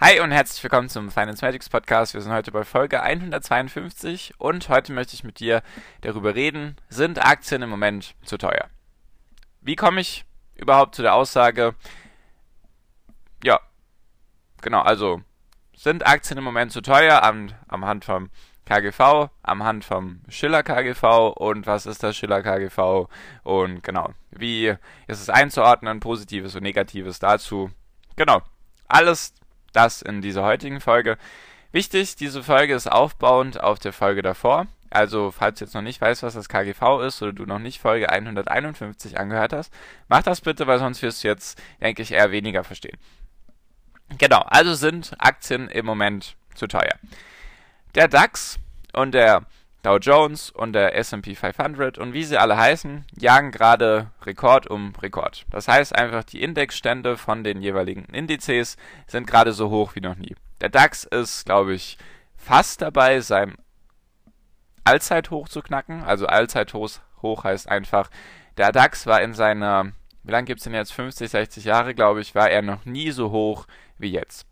Hi und herzlich willkommen zum Finance Magics Podcast. Wir sind heute bei Folge 152 und heute möchte ich mit dir darüber reden, sind Aktien im Moment zu teuer? Wie komme ich überhaupt zu der Aussage, ja, genau, also sind Aktien im Moment zu teuer am Hand vom KGV, am Hand vom Schiller KGV und was ist das Schiller KGV und genau, wie ist es einzuordnen, Positives und Negatives dazu, genau, alles das in dieser heutigen Folge. Wichtig, diese Folge ist aufbauend auf der Folge davor. Also, falls du jetzt noch nicht weißt, was das KGV ist oder du noch nicht Folge 151 angehört hast, mach das bitte, weil sonst wirst du jetzt, denke ich, eher weniger verstehen. Genau, also sind Aktien im Moment zu teuer. Der DAX und der Dow Jones und der S&P 500 und wie sie alle heißen, jagen gerade Rekord um Rekord. Das heißt einfach, die Indexstände von den jeweiligen Indizes sind gerade so hoch wie noch nie. Der DAX ist, glaube ich, fast dabei, sein Allzeithoch zu knacken. Also Allzeithoch heißt einfach, der DAX war in seiner, wie lange gibt es denn jetzt, 50, 60 Jahre, glaube ich, war er noch nie so hoch wie jetzt.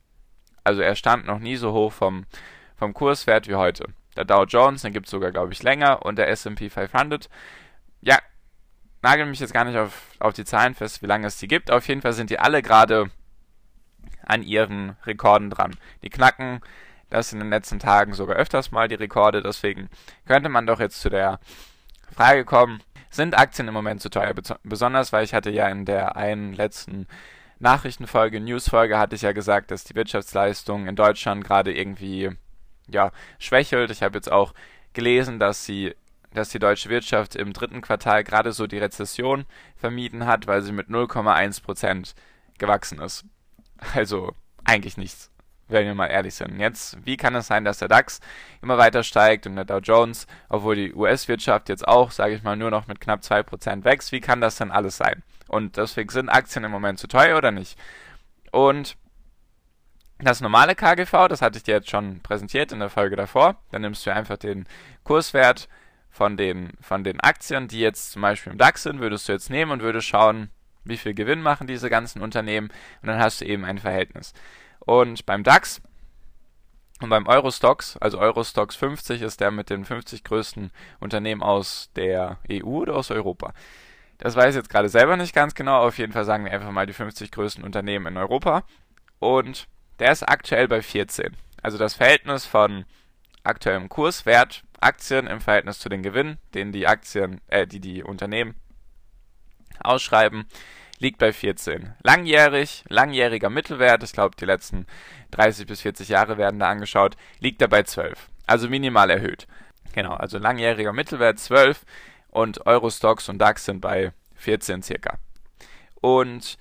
Also er stand noch nie so hoch vom Kurswert wie heute. Der Dow Jones, den gibt es sogar, glaube ich, länger, und der S&P 500. Ja, nagel mich jetzt gar nicht auf die Zahlen fest, wie lange es die gibt. Auf jeden Fall sind die alle gerade an ihren Rekorden dran. Die knacken das in den letzten Tagen sogar öfters mal, die Rekorde. Deswegen könnte man doch jetzt zu der Frage kommen, sind Aktien im Moment zu teuer? Besonders, weil ich hatte ja in der einen letzten Nachrichtenfolge, Newsfolge, hatte ich ja gesagt, dass die Wirtschaftsleistung in Deutschland gerade irgendwie schwächelt. Ich habe jetzt auch gelesen, dass die deutsche Wirtschaft im dritten Quartal gerade so die Rezession vermieden hat, weil sie mit 0,1% gewachsen ist. Also eigentlich nichts, wenn wir mal ehrlich sind. Jetzt, wie kann es sein, dass der DAX immer weiter steigt und der Dow Jones, obwohl die US-Wirtschaft jetzt auch, sage ich mal, nur noch mit knapp 2% wächst, wie kann das denn alles sein? Und deswegen sind Aktien im Moment zu teuer oder nicht? Und das normale KGV, das hatte ich dir jetzt schon präsentiert in der Folge davor, dann nimmst du einfach den Kurswert von den Aktien, die jetzt zum Beispiel im DAX sind, würdest du jetzt nehmen und würdest schauen, wie viel Gewinn machen diese ganzen Unternehmen und dann hast du eben ein Verhältnis. Und beim DAX und beim Eurostoxx, also Eurostoxx 50 ist der mit den 50 größten Unternehmen aus der EU oder aus Europa. Das weiß ich jetzt gerade selber nicht ganz genau, auf jeden Fall sagen wir einfach mal die 50 größten Unternehmen in Europa und der ist aktuell bei 14. Also das Verhältnis von aktuellem Kurswert Aktien im Verhältnis zu den Gewinnen, den die Unternehmen ausschreiben, liegt bei 14. Langjähriger Mittelwert, ich glaube die letzten 30 bis 40 Jahre werden da angeschaut, liegt da bei 12. Also minimal erhöht. Genau, also langjähriger Mittelwert 12 und Eurostoxx und DAX sind bei 14 circa. Und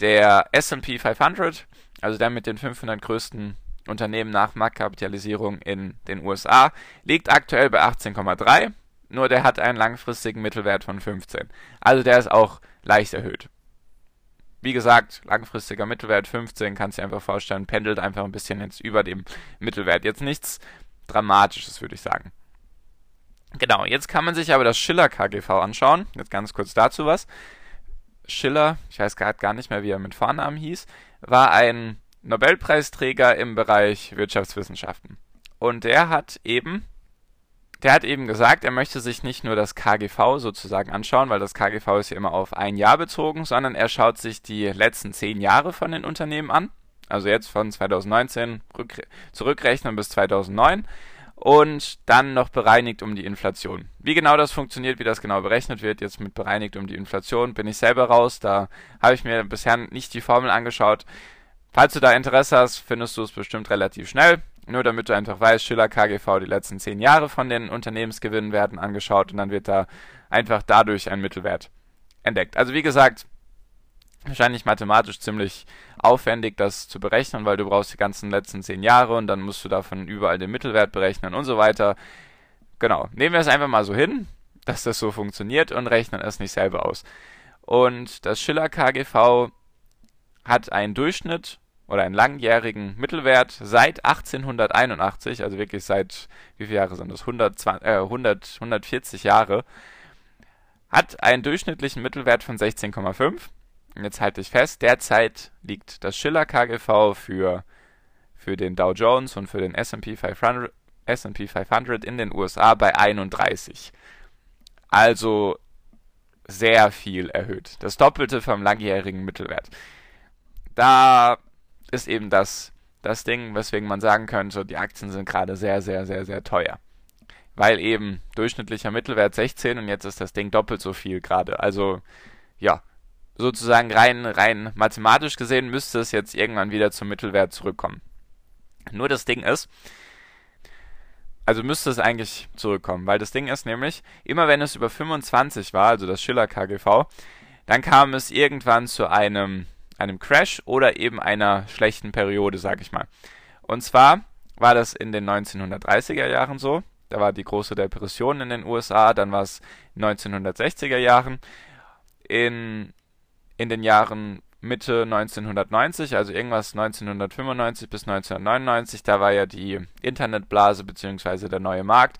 der S&P 500, also der mit den 500 größten Unternehmen nach Marktkapitalisierung in den USA, liegt aktuell bei 18,3, nur der hat einen langfristigen Mittelwert von 15. Also der ist auch leicht erhöht. Wie gesagt, langfristiger Mittelwert 15, kannst du dir einfach vorstellen, pendelt einfach ein bisschen jetzt über dem Mittelwert. Jetzt nichts Dramatisches, würde ich sagen. Genau, jetzt kann man sich aber das Schiller KGV anschauen. Jetzt ganz kurz dazu was. Schiller, ich weiß gerade gar nicht mehr, wie er mit Vornamen hieß, war ein Nobelpreisträger im Bereich Wirtschaftswissenschaften. Und der hat eben gesagt, er möchte sich nicht nur das KGV sozusagen anschauen, weil das KGV ist ja immer auf ein Jahr bezogen, sondern er schaut sich die letzten 10 Jahre von den Unternehmen an, also jetzt von 2019 zurückrechnen bis 2009 und dann noch bereinigt um die Inflation. Wie genau das funktioniert, wie das genau berechnet wird, jetzt mit bereinigt um die Inflation, bin ich selber raus, da habe ich mir bisher nicht die Formel angeschaut. Falls du da Interesse hast, findest du es bestimmt relativ schnell, nur damit du einfach weißt, Schiller KGV die letzten 10 Jahre von den Unternehmensgewinnen werden angeschaut und dann wird da einfach dadurch ein Mittelwert entdeckt. Also wie gesagt, wahrscheinlich mathematisch ziemlich aufwendig, das zu berechnen, weil du brauchst die ganzen letzten 10 Jahre und dann musst du davon überall den Mittelwert berechnen und so weiter. Genau, nehmen wir es einfach mal so hin, dass das so funktioniert und rechnen es nicht selber aus. Und das Schiller KGV hat einen Durchschnitt oder einen langjährigen Mittelwert seit 1881, also wirklich seit, wie viele Jahre sind das? 140 Jahre, hat einen durchschnittlichen Mittelwert von 16,5. Und jetzt halte ich fest, derzeit liegt das Schiller KGV für den Dow Jones und für den S&P 500 in den USA bei 31. Also sehr viel erhöht. Das Doppelte vom langjährigen Mittelwert. Da ist eben das Ding, weswegen man sagen könnte, die Aktien sind gerade sehr, sehr, sehr, sehr teuer. Weil eben durchschnittlicher Mittelwert 16 und jetzt ist das Ding doppelt so viel gerade. Also ja, sozusagen rein mathematisch gesehen müsste es jetzt irgendwann wieder zum Mittelwert zurückkommen. Nur das Ding ist, also müsste es eigentlich zurückkommen, weil das Ding ist nämlich, immer wenn es über 25 war, also das Schiller KGV, dann kam es irgendwann zu einem Crash oder eben einer schlechten Periode, sag ich mal. Und zwar war das in den 1930er Jahren so, da war die große Depression in den USA, dann war es in den 1960er Jahren, in den Jahren Mitte 1990, also irgendwas 1995 bis 1999, da war ja die Internetblase bzw. der neue Markt.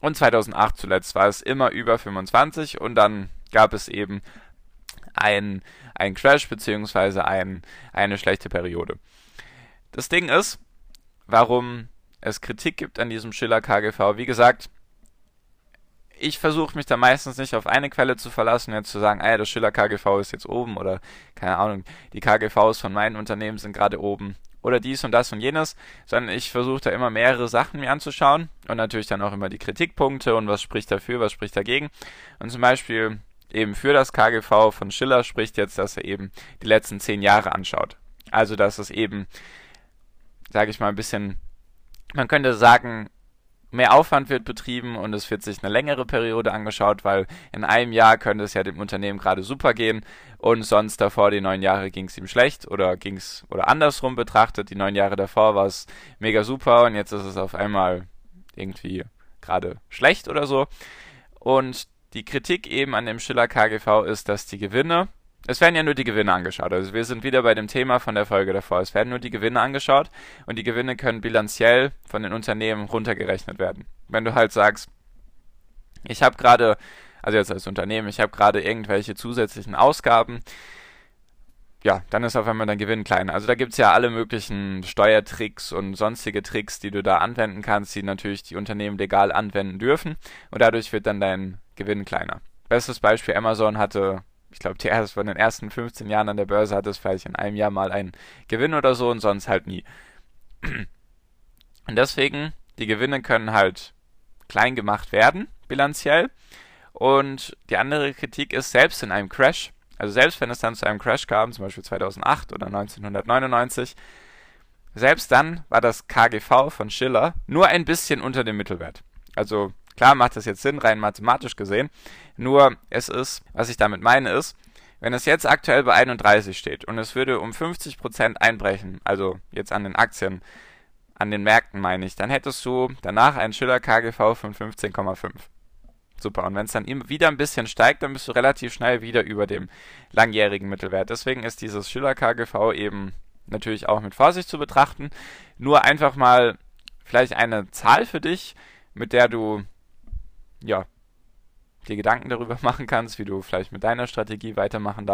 Und 2008 zuletzt war es immer über 25 und dann gab es eben ein Crash bzw. eine schlechte Periode. Das Ding ist, warum es Kritik gibt an diesem Schiller KGV, wie gesagt, ich versuche mich da meistens nicht auf eine Quelle zu verlassen, jetzt zu sagen, das Schiller KGV ist jetzt oben oder, keine Ahnung, die KGVs von meinen Unternehmen sind gerade oben oder dies und das und jenes, sondern ich versuche da immer mehrere Sachen mir anzuschauen und natürlich dann auch immer die Kritikpunkte und was spricht dafür, was spricht dagegen. Und zum Beispiel eben für das KGV von Schiller spricht jetzt, dass er eben die letzten 10 Jahre anschaut. Also dass es eben, sage ich mal, ein bisschen, man könnte sagen, mehr Aufwand wird betrieben und es wird sich eine längere Periode angeschaut, weil in einem Jahr könnte es ja dem Unternehmen gerade super gehen und sonst davor die 9 Jahre ging es ihm schlecht oder andersrum betrachtet, die 9 Jahre davor war es mega super und jetzt ist es auf einmal irgendwie gerade schlecht oder so. Und die Kritik eben an dem Schiller KGV ist, dass die Gewinne, es werden ja nur die Gewinne angeschaut, also wir sind wieder bei dem Thema von der Folge davor, es werden nur die Gewinne angeschaut und die Gewinne können bilanziell von den Unternehmen runtergerechnet werden. Wenn du halt sagst, ich habe gerade, also jetzt als Unternehmen, ich habe gerade irgendwelche zusätzlichen Ausgaben, ja, dann ist auf einmal dein Gewinn kleiner. Also da gibt es ja alle möglichen Steuertricks und sonstige Tricks, die du da anwenden kannst, die natürlich die Unternehmen legal anwenden dürfen und dadurch wird dann dein Gewinn kleiner. Bestes Beispiel, Amazon hatte, ich glaube, von den ersten 15 Jahren an der Börse hatte es vielleicht in einem Jahr mal einen Gewinn oder so und sonst halt nie. Und deswegen, die Gewinne können halt klein gemacht werden, bilanziell. Und die andere Kritik ist, selbst in einem Crash, also selbst wenn es dann zu einem Crash kam, zum Beispiel 2008 oder 1999, selbst dann war das KGV von Schiller nur ein bisschen unter dem Mittelwert. Also klar macht das jetzt Sinn, rein mathematisch gesehen, nur es ist, was ich damit meine ist, wenn es jetzt aktuell bei 31 steht und es würde um 50% einbrechen, also jetzt an den Aktien, an den Märkten meine ich, dann hättest du danach einen Schiller KGV von 15,5. Super, und wenn es dann wieder ein bisschen steigt, dann bist du relativ schnell wieder über dem langjährigen Mittelwert. Deswegen ist dieses Schiller KGV eben natürlich auch mit Vorsicht zu betrachten. Nur einfach mal vielleicht eine Zahl für dich, mit der du ja, dir Gedanken darüber machen kannst, wie du vielleicht mit deiner Strategie weitermachen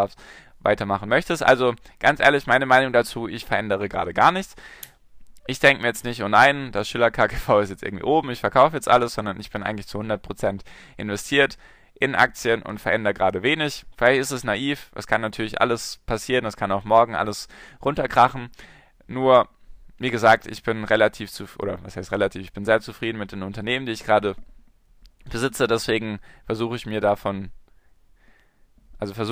möchtest. Also ganz ehrlich, meine Meinung dazu, ich verändere gerade gar nichts. Ich denke mir jetzt nicht, oh nein, das Schiller KGV ist jetzt irgendwie oben, ich verkaufe jetzt alles, sondern ich bin eigentlich zu 100% investiert in Aktien und verändere gerade wenig. Vielleicht ist es naiv, es kann natürlich alles passieren, es kann auch morgen alles runterkrachen. Nur, wie gesagt, ich bin ich bin sehr zufrieden mit den Unternehmen, die ich gerade besitze, deswegen versuche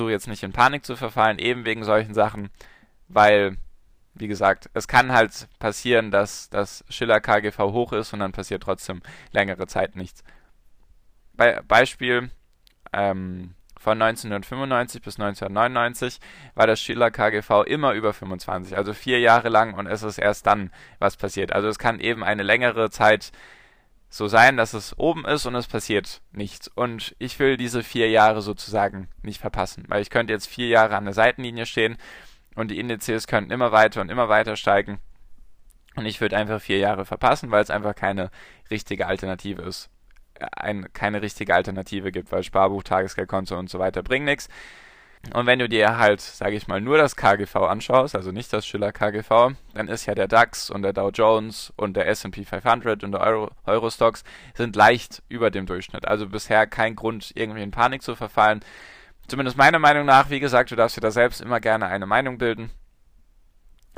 jetzt nicht in Panik zu verfallen, eben wegen solchen Sachen, weil, wie gesagt, es kann halt passieren, dass das Schiller KGV hoch ist und dann passiert trotzdem längere Zeit nichts. Beispiel Von 1995 bis 1999 war das Schiller KGV immer über 25, also 4 Jahre lang, und es ist erst dann was passiert. Also es kann eben eine längere Zeit so sein, dass es oben ist und es passiert nichts. Und ich will diese 4 Jahre sozusagen nicht verpassen, weil ich könnte jetzt 4 Jahre an der Seitenlinie stehen und die Indizes könnten immer weiter steigen. Und ich würde einfach 4 Jahre verpassen, weil es einfach keine richtige Alternative ist. Keine richtige Alternative gibt, weil Sparbuch, Tagesgeldkonto und so weiter bringen nichts. Und wenn du dir halt, sage ich mal, nur das KGV anschaust, also nicht das Schiller KGV, dann ist ja der DAX und der Dow Jones und der S&P 500 und der Eurostocks sind leicht über dem Durchschnitt. Also bisher kein Grund, irgendwie in Panik zu verfallen. Zumindest meiner Meinung nach, wie gesagt, du darfst dir da selbst immer gerne eine Meinung bilden.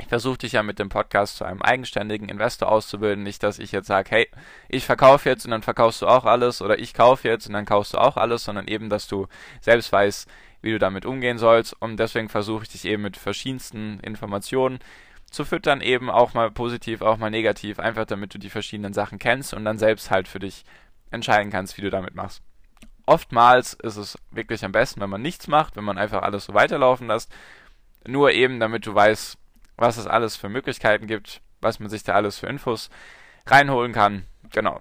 Ich versuche dich ja mit dem Podcast zu einem eigenständigen Investor auszubilden. Nicht, dass ich jetzt sage, hey, ich verkaufe jetzt und dann verkaufst du auch alles, oder ich kaufe jetzt und dann kaufst du auch alles, sondern eben, dass du selbst weißt, wie du damit umgehen sollst. Und deswegen versuche ich dich eben mit verschiedensten Informationen zu füttern, eben auch mal positiv, auch mal negativ, einfach damit du die verschiedenen Sachen kennst und dann selbst halt für dich entscheiden kannst, wie du damit machst. Oftmals ist es wirklich am besten, wenn man nichts macht, wenn man einfach alles so weiterlaufen lässt, nur eben, damit du weißt, was es alles für Möglichkeiten gibt, was man sich da alles für Infos reinholen kann. Genau.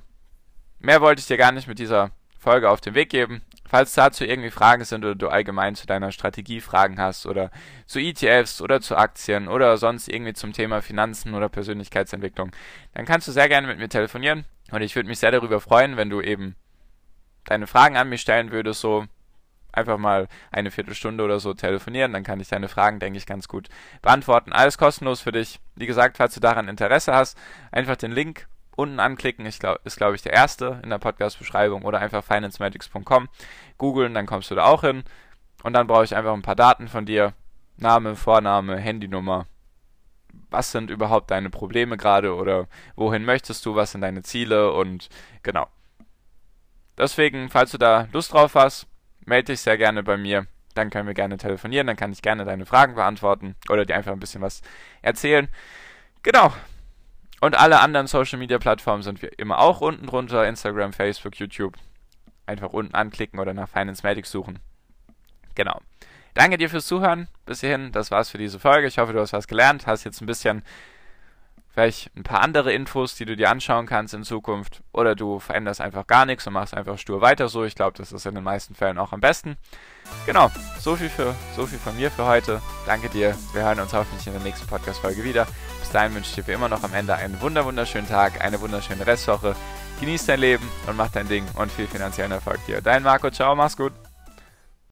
Mehr wollte ich dir gar nicht mit dieser Folge auf den Weg geben. Falls dazu irgendwie Fragen sind oder du allgemein zu deiner Strategie Fragen hast oder zu ETFs oder zu Aktien oder sonst irgendwie zum Thema Finanzen oder Persönlichkeitsentwicklung, dann kannst du sehr gerne mit mir telefonieren, und ich würde mich sehr darüber freuen, wenn du eben deine Fragen an mich stellen würdest, so einfach mal eine Viertelstunde oder so telefonieren, dann kann ich deine Fragen, denke ich, ganz gut beantworten. Alles kostenlos für dich. Wie gesagt, falls du daran Interesse hast, einfach den Link unten anklicken, ist glaube ich der erste in der Podcast-Beschreibung, oder einfach financematics.com googeln, dann kommst du da auch hin, und dann brauche ich einfach ein paar Daten von dir, Name, Vorname, Handynummer, was sind überhaupt deine Probleme gerade oder wohin möchtest du, was sind deine Ziele, und genau. Deswegen, falls du da Lust drauf hast, melde dich sehr gerne bei mir, dann können wir gerne telefonieren, dann kann ich gerne deine Fragen beantworten oder dir einfach ein bisschen was erzählen. Genau. Und alle anderen Social Media Plattformen sind wir immer auch unten drunter, Instagram, Facebook, YouTube. Einfach unten anklicken oder nach Finance Magics suchen. Genau. Danke dir fürs Zuhören. Bis hierhin, das war's für diese Folge. Ich hoffe, du hast was gelernt, hast jetzt ein bisschen, vielleicht ein paar andere Infos, die du dir anschauen kannst in Zukunft, oder du veränderst einfach gar nichts und machst einfach stur weiter so. Ich glaube, das ist in den meisten Fällen auch am besten. Genau, so viel von mir für heute. Danke dir, wir hören uns hoffentlich in der nächsten Podcast-Folge wieder. Bis dahin wünsche ich dir wie immer noch am Ende einen wunderschönen Tag, eine wunderschöne Restwoche. Genieß dein Leben und mach dein Ding und viel finanziellen Erfolg dir. Dein Marco, ciao, mach's gut.